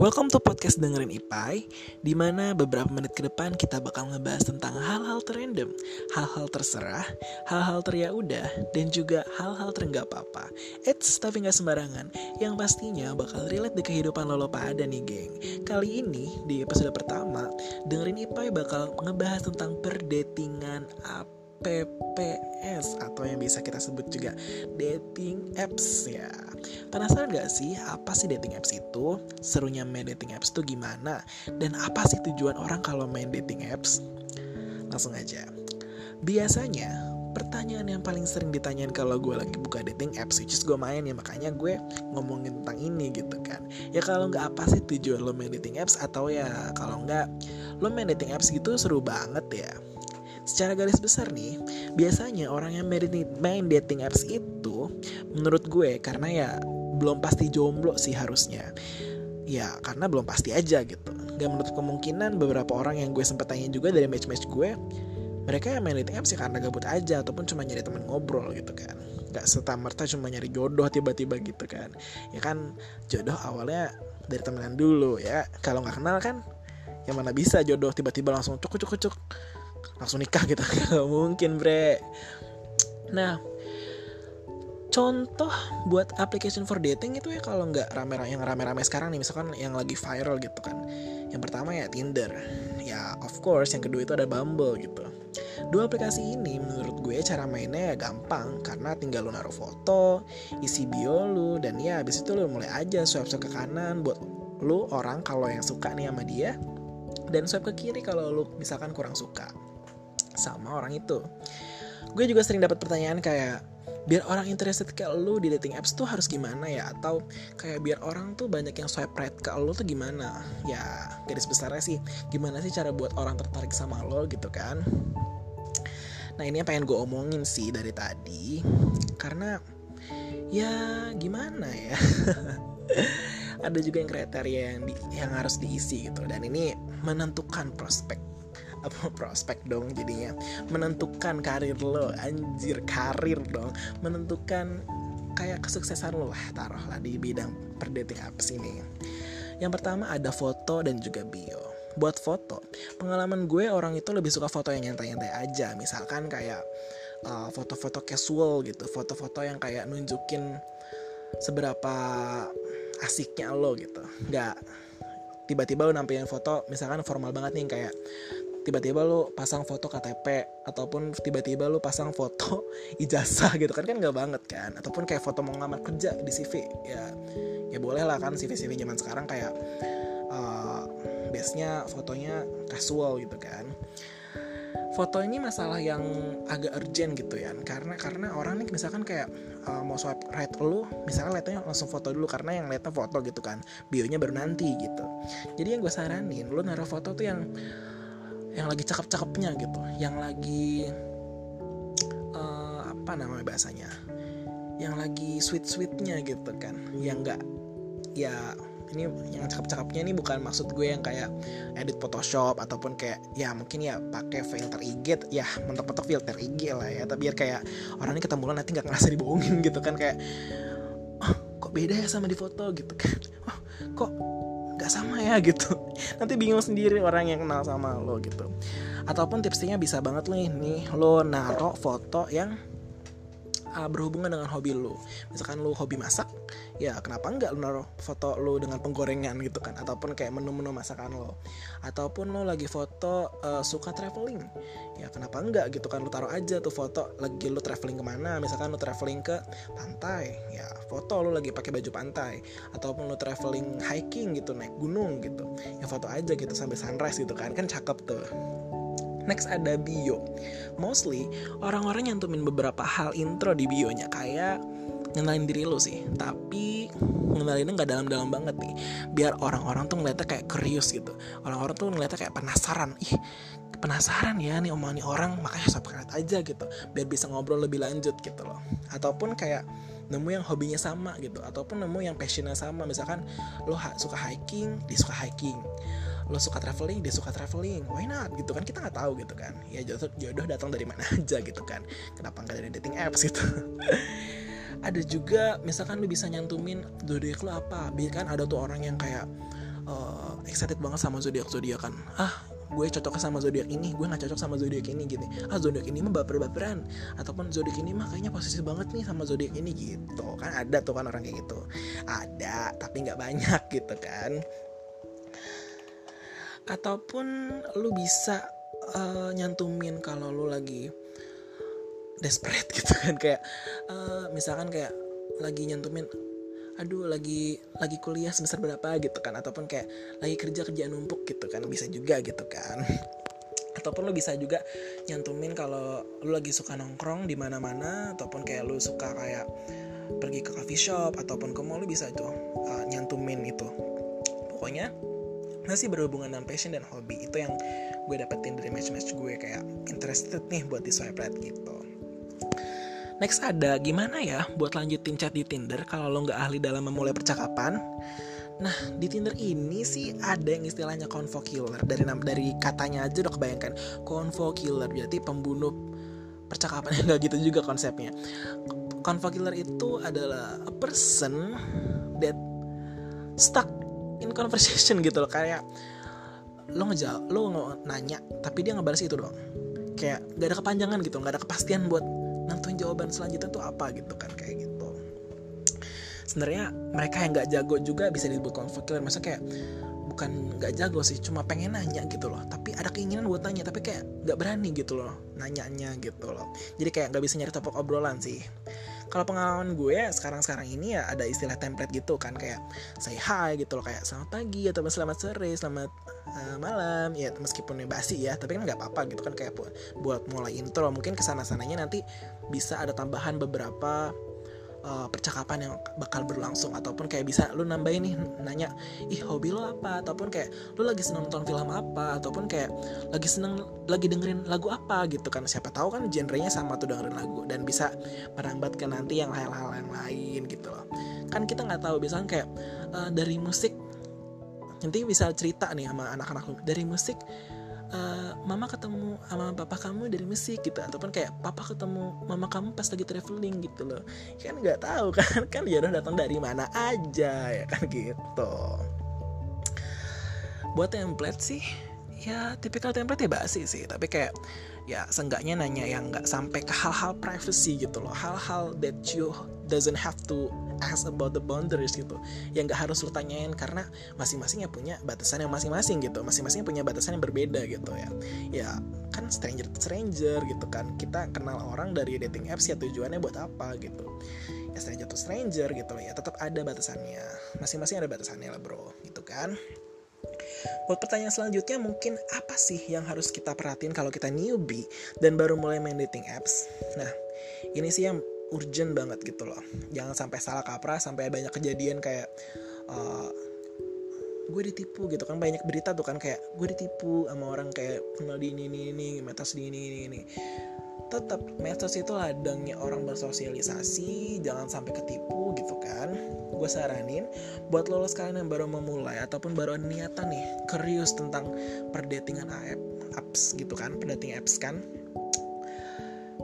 Welcome to podcast dengerin Ipai, di mana beberapa menit ke depan kita bakal ngebahas tentang hal-hal terrandom, hal-hal terserah, hal-hal teryaudah, dan juga hal-hal terenggak apa-apa. Eits, tapi nggak sembarangan, yang pastinya bakal relate di kehidupan lo pada nih, geng. Kali ini di episode pertama, dengerin Ipai bakal ngebahas tentang perdatingan PPS atau yang bisa kita sebut juga dating apps ya. Penasaran gak sih apa sih dating apps itu? Serunya main dating apps itu gimana? Dan apa sih tujuan orang kalau main dating apps? Langsung aja. Biasanya pertanyaan yang paling sering ditanyain kalau gue lagi buka dating apps, which is gue main ya, makanya gue ngomongin tentang ini gitu kan. Ya kalau nggak apa sih tujuan lo main dating apps, atau ya kalau nggak lo main dating apps gitu seru banget ya. Secara garis besar nih, biasanya orang yang main dating apps itu, menurut gue, karena ya belum pasti jomblo sih harusnya. Ya karena belum pasti aja gitu. Gak menutup kemungkinan beberapa orang yang gue sempet tanya juga dari match-match gue, mereka yang main dating apps ya karena gabut aja, ataupun cuma nyari teman ngobrol gitu kan. Gak serta-merta cuma nyari jodoh tiba-tiba gitu kan. Ya kan jodoh awalnya dari temenan dulu ya. Kalau gak kenal kan, yang mana bisa jodoh tiba-tiba langsung cuk langsung nikah gitu. Gak mungkin bre. Nah, contoh buat application for dating itu ya kalau nggak rame-rame sekarang nih, misalkan yang lagi viral gitu kan, yang pertama ya Tinder ya of course, yang kedua itu ada Bumble gitu. Dua aplikasi ini menurut gue cara mainnya ya gampang, karena tinggal lu naruh foto, isi bio lu, dan ya abis itu lu mulai aja swipe ke kanan buat lu orang kalau yang suka nih sama dia, dan swipe ke kiri kalau lu misalkan kurang suka sama orang itu. Gue juga sering dapat pertanyaan kayak, biar orang interested ke lu di dating apps tuh harus gimana ya? Atau kayak biar orang tuh banyak yang swipe right ke lu tuh gimana? Ya garis besarnya sih, gimana sih cara buat orang tertarik sama lo gitu kan. Nah ini yang pengen gue omongin sih dari tadi, karena ya gimana ya ada juga yang kriteria yang harus diisi gitu, dan ini menentukan prospek, menentukan karir lo, menentukan kayak kesuksesan lo lah, taruhlah di bidang perdating apps ini. Yang pertama ada foto dan juga bio. Buat foto, pengalaman gue orang itu lebih suka foto yang nyantai-nyantai aja, misalkan kayak foto-foto casual gitu, foto-foto yang kayak nunjukin seberapa asiknya lo gitu. Nggak tiba-tiba lo nampilin foto misalkan formal banget nih, kayak tiba-tiba lo pasang foto KTP ataupun tiba-tiba lo pasang foto ijazah gitu kan nggak banget kan, ataupun kayak foto mau ngelamar kerja di CV ya boleh lah kan. CV zaman sekarang kayak biasanya fotonya casual gitu kan. Foto ini masalah yang agak urgent gitu ya, karena orang nih misalkan kayak mau swipe right lu, misalkan liatnya langsung foto dulu karena yang liatnya foto gitu kan, bionya baru nanti gitu. Jadi yang gue saranin lu naruh foto tuh yang lagi cakep-cakepnya gitu, yang lagi yang lagi sweet-sweetnya gitu kan, yang enggak ya. Ini yang cakep-cakepnya ini bukan maksud gue yang kayak edit Photoshop ataupun kayak ya mungkin ya pakai filter IG ya, mentok-mentok filter IG lah ya, tapi biar kayak orang ini ketemu lo nanti nggak ngerasa dibohongin gitu kan, kayak oh, kok beda ya sama di foto gitu kan, oh, kok nggak sama ya gitu, nanti bingung sendiri orang yang kenal sama lo gitu. Ataupun tipsnya bisa banget nih lo naro foto yang berhubungan dengan hobi lu. Misalkan lu hobi masak, ya kenapa enggak lu naruh foto lu dengan penggorengan gitu kan, ataupun kayak menu-menu masakan lo. Ataupun lu lagi foto suka traveling, ya kenapa enggak gitu kan, lu taruh aja tuh foto lagi lu traveling kemana. Misalkan lu traveling ke pantai, ya foto lu lagi pakai baju pantai. Ataupun lu traveling hiking gitu, naik gunung gitu, ya foto aja gitu sampai sunrise gitu kan cakep tuh. Next ada bio. Mostly orang-orang nyantumin beberapa hal intro di bionya, kayak ngenalin diri lo sih, tapi ngenalinnya nggak dalam-dalam banget nih, biar orang-orang tuh ngeliatnya kayak curious gitu. Orang-orang tuh ngeliatnya kayak penasaran, penasaran ya nih omongan orang, makanya subscribe aja gitu, biar bisa ngobrol lebih lanjut gitu loh. Ataupun kayak nemu yang hobinya sama gitu, ataupun nemu yang passionnya sama. Misalkan lo suka hiking, dia suka hiking, lo suka traveling, dia suka traveling, why not gitu kan, kita nggak tahu gitu kan. Ya jodoh datang dari mana aja gitu kan, kenapa nggak dari dating apps gitu. Ada juga misalkan lo bisa nyantumin zodiak lo apa, biar kan ada tuh orang yang kayak excited banget sama zodiak-zodiakan. Gue cocok sama zodiak ini, gue gak cocok sama zodiak ini gitu. Zodiak ini mah baper-baperan, ataupun zodiak ini mah kayaknya posisi banget nih sama zodiak ini gitu. Kan ada tuh kan orang kayak gitu. Ada, tapi gak banyak gitu kan. Ataupun lu bisa nyantumin kalau lu lagi desperate gitu kan. Kayak misalkan kayak lagi nyantumin, aduh lagi kuliah semester berapa gitu kan, ataupun kayak lagi kerjaan numpuk gitu kan, bisa juga gitu kan. Ataupun lo bisa juga nyantumin kalau lo lagi suka nongkrong di mana-mana, ataupun kayak lo suka kayak pergi ke coffee shop ataupun ke mall, lo bisa tuh nyantumin itu. Pokoknya masih berhubungan dengan passion dan hobi, itu yang gue dapetin dari match-match gue, kayak interested nih buat di swipe right gitu. Next ada, gimana ya buat lanjutin chat di Tinder kalau lo nggak ahli dalam memulai percakapan? Nah, di Tinder ini sih ada yang istilahnya convo killer. Dari katanya aja udah kebayangkan, convo killer berarti pembunuh percakapan. Nggak gitu juga konsepnya. Convo killer itu adalah a person that stuck in conversation gitu loh. Kayak lo nanya, tapi dia ngebalas itu doang. Kayak nggak ada kepanjangan gitu, nggak ada kepastian buat nentuin jawaban selanjutnya tuh apa gitu kan, kayak gitu. Sebenarnya mereka yang nggak jago juga bisa disebut convo killer. Maksudnya kayak bukan nggak jago sih, cuma pengen nanya gitu loh, tapi ada keinginan buat nanya tapi kayak nggak berani gitu loh nanyanya gitu loh. Jadi kayak nggak bisa nyari topik obrolan sih. Kalau pengalaman gue sekarang-sekarang ini ya ada istilah template gitu kan, kayak say hi gitu loh, kayak selamat pagi atau selamat sore, selamat malam, ya meskipun basi ya, tapi kan nggak apa-apa gitu kan, kayak buat mulai intro. Mungkin kesana-sananya nanti bisa ada tambahan beberapa percakapan yang bakal berlangsung, ataupun kayak bisa lu nambahin nih, nanya, ih hobi lo apa, ataupun kayak lu lagi seneng nonton film apa, ataupun kayak lagi seneng lagi dengerin lagu apa gitu kan. Siapa tahu kan genrenya sama tuh dengerin lagu, dan bisa merambat ke nanti yang hal-hal yang lain gitu loh. Kan kita nggak tahu, misalnya kayak dari musik nanti bisa cerita nih sama anak-anak lu, dari musik mama ketemu sama papa kamu dari musik gitu, ataupun kayak papa ketemu mama kamu pas lagi traveling gitu loh. Kan nggak tahu kan, kan jodoh datang dari mana aja ya kan gitu. Buat template sih ya tipikal template ya basi sih, tapi kayak ya seenggaknya nanya yang nggak sampai ke hal-hal privacy gitu loh, hal-hal that you doesn't have to ask about the boundaries gitu, yang nggak harus lu tanyain karena masing-masingnya punya batasan yang masing-masing gitu, masing-masingnya punya batasan yang berbeda gitu ya. Ya kan stranger gitu kan, kita kenal orang dari dating apps ya tujuannya buat apa gitu ya, stranger gitu loh ya, tetap ada batasannya, masing-masing ada batasannya lah bro gitu kan. Buat pertanyaan selanjutnya mungkin apa sih yang harus kita perhatiin kalau kita newbie dan baru mulai main dating apps? Nah, ini sih yang urgent banget gitu loh. Jangan sampai salah kaprah, sampai banyak kejadian kayak gue ditipu gitu kan. Banyak berita tuh kan kayak gue ditipu sama orang kayak kenal di ini, medsos di ini. Tetap medsos itu ladangnya orang bersosialisasi, jangan sampai ketipu gitu kan. Gue saranin buat lo sekalian yang baru memulai ataupun baru niatan nih curious tentang perdatingan apps gitu kan, perdating apps kan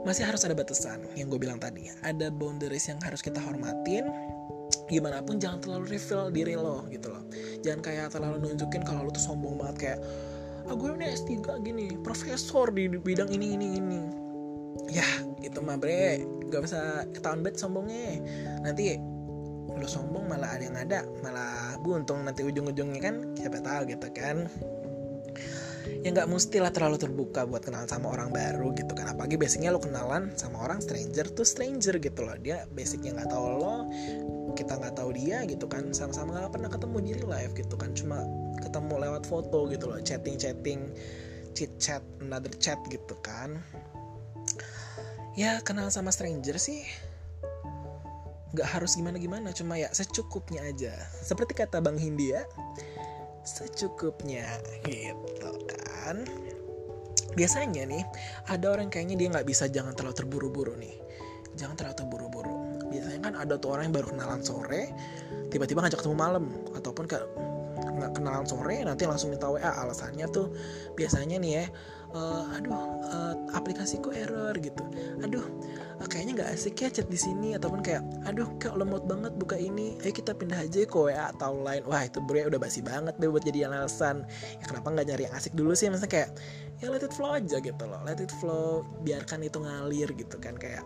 masih harus ada batasan yang gue bilang tadi, ada boundaries yang harus kita hormatin. Gimana pun jangan terlalu reveal diri lo gitu loh, jangan kayak terlalu nunjukin kalau lo tuh sombong banget kayak gue ini S3 gini, profesor di bidang ini. Ya itu mah bre, gak bisa ketahuan banget sombongnya, nanti lo sombong malah ada yang ada, malah buntung nanti ujung-ujungnya kan, siapa tahu gitu kan. Ya nggak mustilah terlalu terbuka buat kenalan sama orang baru gitu kan, apalagi basicnya lo kenalan sama orang stranger gitu loh, dia basicnya nggak tahu lo, kita nggak tahu dia gitu kan, sama-sama nggak pernah ketemu di real life gitu kan, cuma ketemu lewat foto gitu loh, chatting chit-chat, another chat gitu kan. Ya kenalan sama stranger sih nggak harus gimana-gimana, cuma ya secukupnya aja. Seperti kata Bang Hindia, secukupnya gitu kan. Biasanya nih, ada orang kayaknya dia nggak bisa, jangan terlalu terburu-buru nih. Jangan terlalu terburu-buru. Biasanya kan ada tuh orang yang baru kenalan sore, tiba-tiba ngajak ketemu malam, ataupun kayak nggak kenalan sore nanti langsung minta WA. Alasannya tuh biasanya nih ya, aplikasiku error gitu. Aduh, kayaknya nggak asik ya chat di sini, ataupun kayak aduh kak lemot banget buka ini, ayo kita pindah aja ke WA atau lain. Wah itu bro ya udah basi banget deh buat jadi alasan. Ya kenapa nggak nyari yang asik dulu sih, maksudnya kayak ya let it flow aja gitu loh, let it flow, biarkan itu ngalir gitu kan. Kayak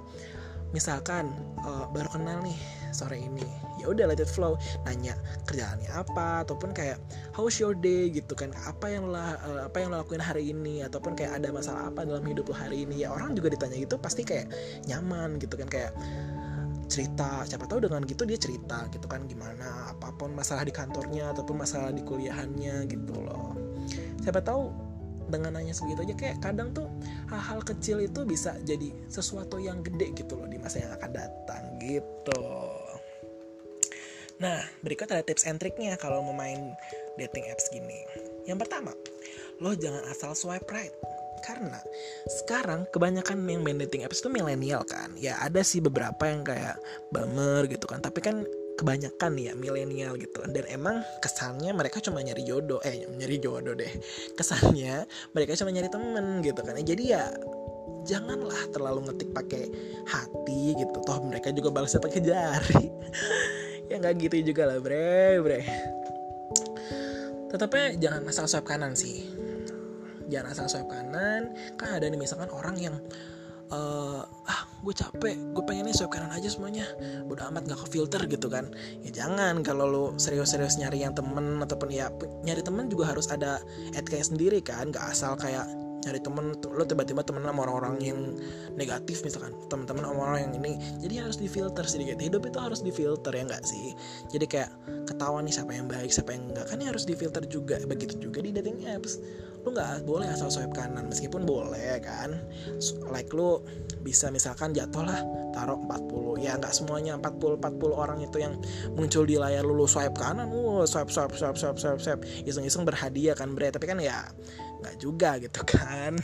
misalkan baru kenal nih sore ini, ya udah let it flow, nanya kerjaannya apa, ataupun kayak how's your day gitu kan, apa yang lo lakuin hari ini, ataupun kayak ada masalah apa dalam hidup lo hari ini. Ya orang juga ditanya gitu pasti kayak nyaman gitu kan, kayak cerita, siapa tahu dengan gitu dia cerita gitu kan, gimana apapun masalah di kantornya ataupun masalah di kuliahannya gitu loh. Siapa tahu dengan nanya segitu aja, kayak kadang tuh hal-hal kecil itu bisa jadi sesuatu yang gede gitu loh di masa yang akan datang gitu. Nah, berikut ada tips and triknya kalau mau main dating apps gini. Yang pertama, lo jangan asal swipe right. Karena sekarang kebanyakan yang main dating apps itu milenial kan. Ya ada sih beberapa yang kayak bummer gitu kan, tapi kan kebanyakan ya milenial gitu. Dan emang kesannya mereka cuma nyari jodoh. Kesannya mereka cuma nyari temen gitu kan. Jadi ya janganlah terlalu ngetik pakai hati gitu. Toh mereka juga balasnya pakai jari. Ya nggak gitu juga lah bre. Tetapi jangan asal swipe kanan sih. Jangan asal swipe kanan. Kan ada nih misalkan orang yang gue capek, gue pengennya swipe kanan aja semuanya, bodo amat gak ke filter gitu kan. Ya jangan, kalau lo serius-serius nyari yang temen, ataupun ya nyari temen juga harus ada etikanya sendiri kan. Gak asal kayak nyari temen, lo tiba-tiba temen sama orang-orang yang negatif misalkan, temen-temen sama orang yang ini. Jadi harus difilter sedikit, hidup itu harus difilter ya gak sih. Jadi kayak ketahuan nih siapa yang baik, siapa yang enggak, kan ya harus difilter juga. Begitu juga di dating apps, lo gak boleh asal swipe kanan. Meskipun boleh kan, like lo bisa misalkan jatuh lah, taruh 40, ya gak semuanya 40 orang itu yang muncul di layar lo swipe kanan, swipe, iseng-iseng berhadiah kan bre. Tapi kan ya gak juga gitu kan.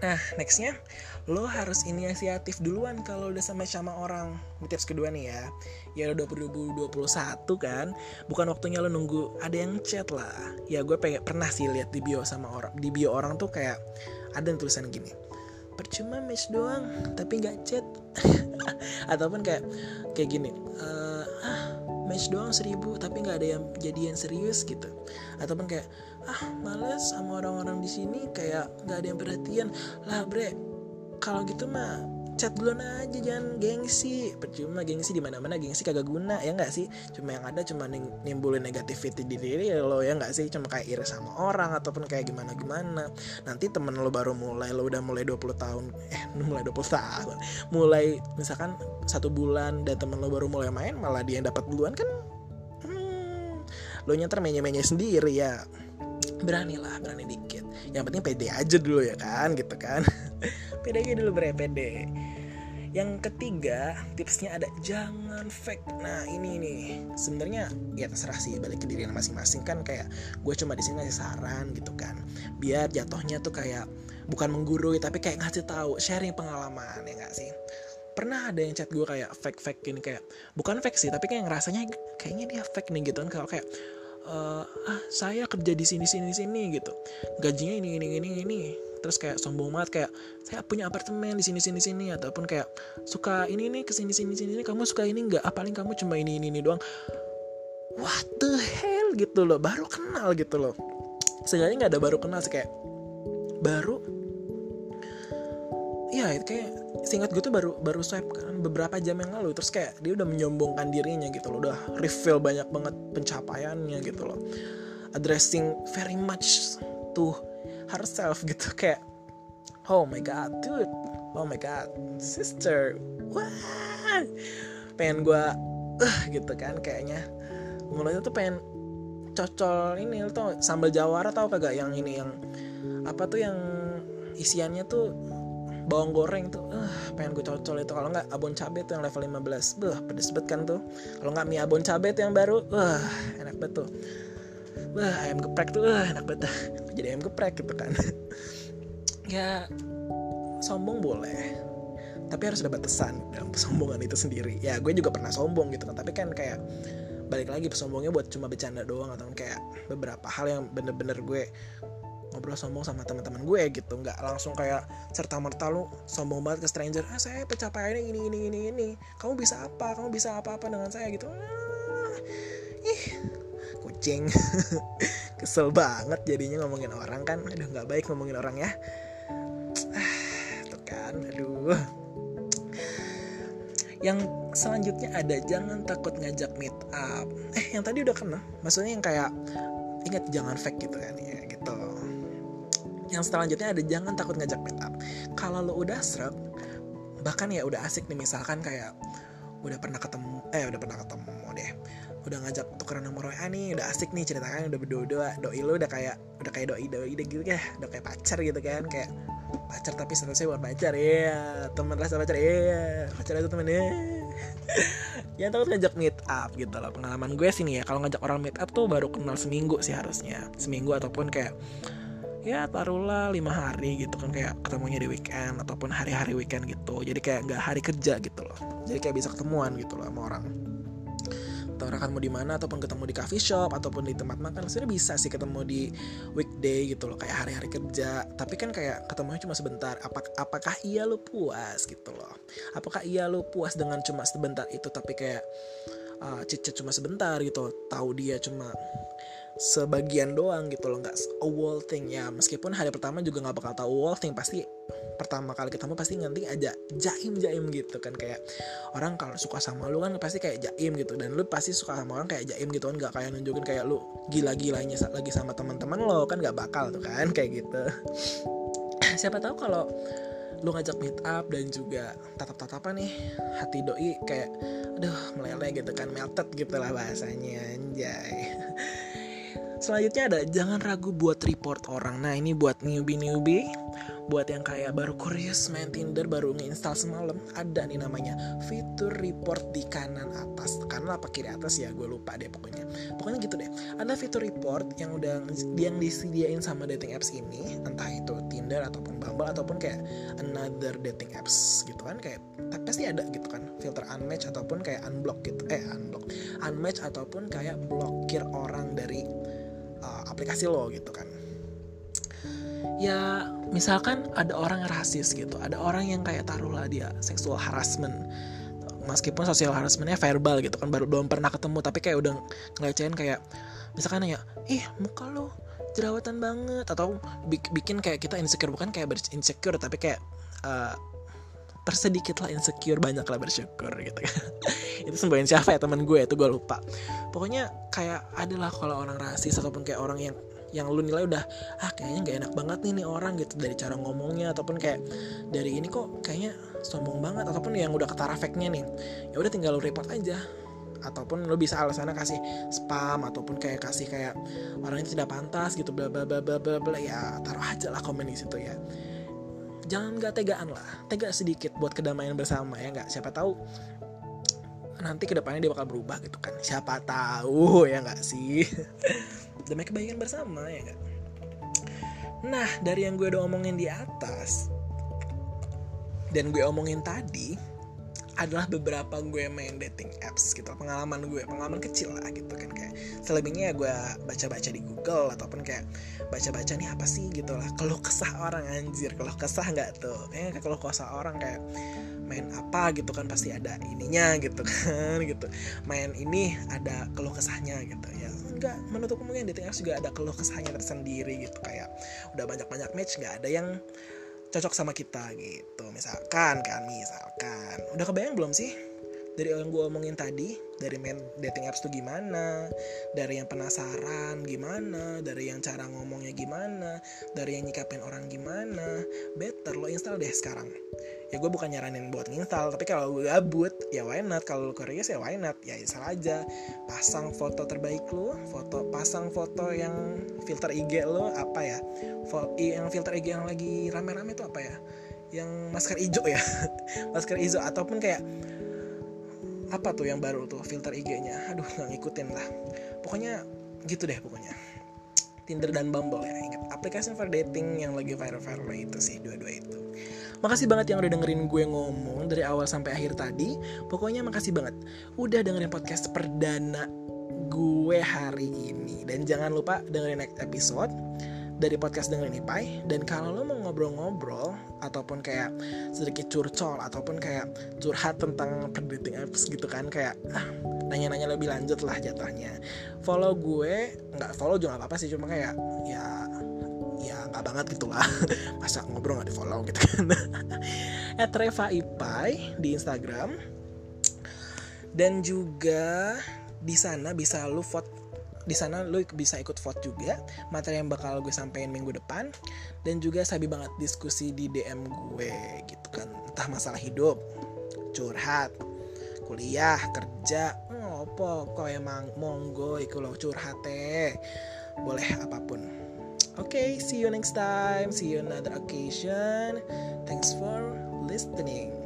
Nah nextnya, lo harus inisiatif duluan kalau udah sama orang. Tips kedua nih ya, ya udah 2021 kan, bukan waktunya lo nunggu ada yang chat lah. Ya gue pernah sih lihat di bio sama orang, di bio orang tuh kayak ada tulisan gini, percuma match doang tapi nggak chat. Ataupun kayak gini, match doang 1000 tapi nggak ada yang jadian serius gitu. Ataupun kayak males sama orang-orang di sini, kayak nggak ada yang perhatian lah bre. Kalau gitu mah chat duluan aja, jangan gengsi. Percuma gengsi, di mana-mana gengsi kagak guna ya nggak sih. Cuma yang ada cuma nimbulin negativity di diri lo ya nggak sih. Cuma kayak iri sama orang ataupun kayak gimana. Nanti temen lo baru mulai, lo udah mulai 20 tahun, mulai misalkan 1 bulan dan temen lo baru mulai main, malah dia yang dapat duluan kan. Lo nyantar menye-menye sendiri ya. Berani dikit. Yang penting pede aja dulu ya kan gitu kan. Pede aja dulu pede. Yang ketiga, tipsnya ada jangan fake. Nah, ini nih. Sebenarnya ya terserah sih, balik ke diri masing-masing kan. Kayak gue cuma di sini ngasih saran gitu kan. Biar jatuhnya tuh kayak bukan menggurui tapi kayak ngasih tahu, sharing pengalaman ya enggak sih. Pernah ada yang chat gue kayak fake gini, kayak bukan fake sih, tapi kayak ngerasanya kayaknya dia fake nih gitu kan. Kalau kayak saya kerja di sini gitu, gajinya ini, terus kayak sombong banget kayak saya punya apartemen di sini, ataupun kayak suka ini kesini, kamu suka ini nggak? Paling kamu cuma ini doang. What the hell gitu loh, baru kenal gitu loh. Seenggaknya nggak ada baru kenal sih, kayak baru, ya kayak seingat gue tuh baru swipe kan beberapa jam yang lalu. Terus kayak dia udah menyombongkan dirinya gitu loh, udah reveal banyak banget pencapaiannya gitu loh, addressing very much to herself gitu. Kayak oh my god dude, oh my god sister, wah pengen gue gitu kan. Kayaknya mulanya tuh pengen cocol ini tuh sambal jawara, tau kagak yang ini, yang apa tuh yang isiannya tuh bawang goreng tuh, pengen gue cocol itu. Kalau nggak abon cabe tuh yang level 15, pedes banget kan tuh. Kalau nggak mie abon cabe tuh yang baru, enak banget tuh. Ayam geprek tuh, enak banget. Jadi ayam geprek gitu kan. Ya sombong boleh, tapi harus ada batasan dalam kesombongan itu sendiri. Ya gue juga pernah sombong gitu kan, tapi kan kayak balik lagi, sombongnya buat cuma bercanda doang, atau kayak beberapa hal yang bener-bener gue ngobrol sombong sama teman-teman gue gitu, nggak langsung kayak serta merta lu sombong banget ke stranger, ah saya pencapaiannya ini, kamu bisa apa-apa dengan saya gitu, kucing. Kesel banget jadinya ngomongin orang kan, aduh nggak baik ngomongin orang ya, tuh kan, aduh. Yang selanjutnya ada jangan takut ngajak meet up. Yang tadi udah kena, maksudnya yang kayak ingat jangan fake gitu kan ya gitu. Yang selanjutnya ada jangan takut ngajak meet up. Kalau lo udah srek, bahkan ya udah asik nih, misalkan kayak udah pernah ketemu deh. Udah ngajak tukeran nomor WA nih, udah asik nih ceritanya, udah berdua-dua, doi lo udah kayak doi gitu ya, udah kayak pacar gitu kan, kayak pacar tapi statusnya bukan pacar ya, teman rasa pacar ya, pacar itu temen ya. Jangan takut ngajak meet up gitu loh. Pengalaman gue sih nih ya, kalau ngajak orang meet up tuh baru kenal seminggu sih harusnya, seminggu ataupun kayak ya taruhlah 5 hari gitu kan, kayak ketemunya di weekend ataupun hari-hari weekend gitu, jadi kayak nggak hari kerja gitu loh, jadi kayak bisa ketemuan gitu loh sama orang, taruhkan mau di mana ataupun ketemu di coffee shop ataupun di tempat makan, sebenarnya bisa sih ketemu di weekday gitu loh, kayak hari-hari kerja, tapi kan kayak ketemunya cuma sebentar. Apakah iya lu puas gitu loh, apakah iya lu puas dengan cuma sebentar itu, tapi kayak chit-chat cuma sebentar gitu, tahu dia cuma sebagian doang gitu loh, nggak a whole thing ya. Meskipun hari pertama juga nggak bakal tahu whole thing, pasti pertama kali ketemu pasti nanti aja jaim gitu kan, kayak orang kalau suka sama lu kan pasti kayak jaim gitu, dan lu pasti suka sama orang kayak jaim gitu kan, nggak kayak nunjukin kayak lu gila-gilanya lagi sama teman-teman lo kan, nggak bakal tuh kan kayak gitu. Siapa tahu kalau lu ngajak meet up dan juga tatap-tatapan nih, hati doi kayak aduh meleleh gitu kan, melted gitu lah bahasanya, anjay. Selanjutnya ada jangan ragu buat report orang. Nah ini buat newbie, buat yang kayak baru curious main Tinder, baru nge-install semalam, ada nih namanya fitur report di kanan atas, karena apa kiri atas ya gue lupa deh, pokoknya gitu deh. Ada fitur report yang udah yang disediain sama dating apps ini, entah itu Tinder ataupun Bumble ataupun kayak another dating apps gitu kan, kayak pasti ada gitu kan, filter unmatch ataupun kayak unblock gitu, unmatch ataupun kayak blokir orang dari aplikasi lo gitu kan. Ya misalkan ada orang yang rasis gitu, ada orang yang kayak taruhlah dia seksual harassment, meskipun sosial harassmentnya verbal gitu kan, baru belum pernah ketemu tapi kayak udah ngelecehin, kayak misalkan nanya, ih muka lo jerawatan banget, atau bikin kayak kita insecure, bukan kayak insecure tapi kayak tersedikitlah insecure, banyaklah bersyukur gitu kan. Itu sembahin siapa ya, teman gue itu gue lupa. Pokoknya kayak adalah kalau orang rasis ataupun kayak orang yang lu nilai udah kayaknya nggak enak banget nih orang gitu, dari cara ngomongnya ataupun kayak dari ini kok kayaknya sombong banget, ataupun yang udah ketara fake-nya nih, ya udah tinggal lu report aja, ataupun lu bisa alasannya kasih spam ataupun kayak kasih kayak orang itu tidak pantas gitu bla bla bla bla bla, ya taruh aja lah komen di situ ya. Jangan gak tegaan lah, tega sedikit buat kedamaian bersama ya nggak. Siapa tahu nanti kedepannya dia bakal berubah gitu kan, siapa tahu ya nggak sih, demi kebaikan bersama ya nggak. Nah dari yang gue udah omongin di atas dan gue omongin tadi adalah beberapa gue main dating apps gitu, pengalaman kecil lah gitu kan, kayak selebihnya ya gue baca-baca di Google ataupun kayak baca-baca nih apa sih gitu lah, keluh kesah orang, anjir keluh kesah nggak tuh, kayaknya keluh kesah orang kayak main apa gitu kan pasti ada ininya gitu kan gitu, main ini ada keluh kesahnya gitu ya. Enggak menutup kemungkinan dating apps juga ada keluh kesahnya tersendiri gitu, kayak udah banyak match nggak ada yang cocok sama kita gitu, misalkan. Udah kebayang belum sih dari yang gue omongin tadi, dari main dating apps tuh gimana, dari yang penasaran gimana, dari yang cara ngomongnya gimana, dari yang nyikapin orang gimana? Better lo install deh sekarang. Ya gue bukan nyaranin buat nginstall, tapi kalau gue gabut ya why not, kalau lo curious ya why not, ya install aja. Pasang foto terbaik lo, pasang foto yang filter IG lo apa ya? Yang filter IG yang lagi rame-rame itu apa ya? Yang masker hijau ya. Masker hijau ataupun kayak apa tuh yang baru tuh filter IG-nya, aduh nggak ngikutin lah pokoknya gitu deh. Pokoknya Tinder dan Bumble ya, ingat aplikasi for dating yang lagi viral itu sih, dua-dua itu. Makasih banget yang udah dengerin gue ngomong dari awal sampai akhir tadi, pokoknya makasih banget udah dengerin podcast perdana gue hari ini, dan jangan lupa dengerin next episode dari podcast Dengerin IPAI. Dan kalau lo mau ngobrol-ngobrol ataupun kayak sedikit curcol ataupun kayak curhat tentang dating apps gitu kan, kayak nanya-nanya lebih lanjut lah jatuhnya, follow gue. Nggak follow juga nggak apa-apa sih, cuma kayak ya nggak banget gitulah, masa ngobrol nggak di follow gitu kan. @revaipai di Instagram, dan juga di sana bisa lu vote. Di sana lo bisa ikut vote juga materi yang bakal gue sampein minggu depan. Dan juga sabi banget diskusi di DM gue gitu kan, entah masalah hidup, curhat, kuliah, kerja, ngopo kok emang monggo iku lo curhate, boleh apapun. Okay, see you next time, see you another occasion, thanks for listening.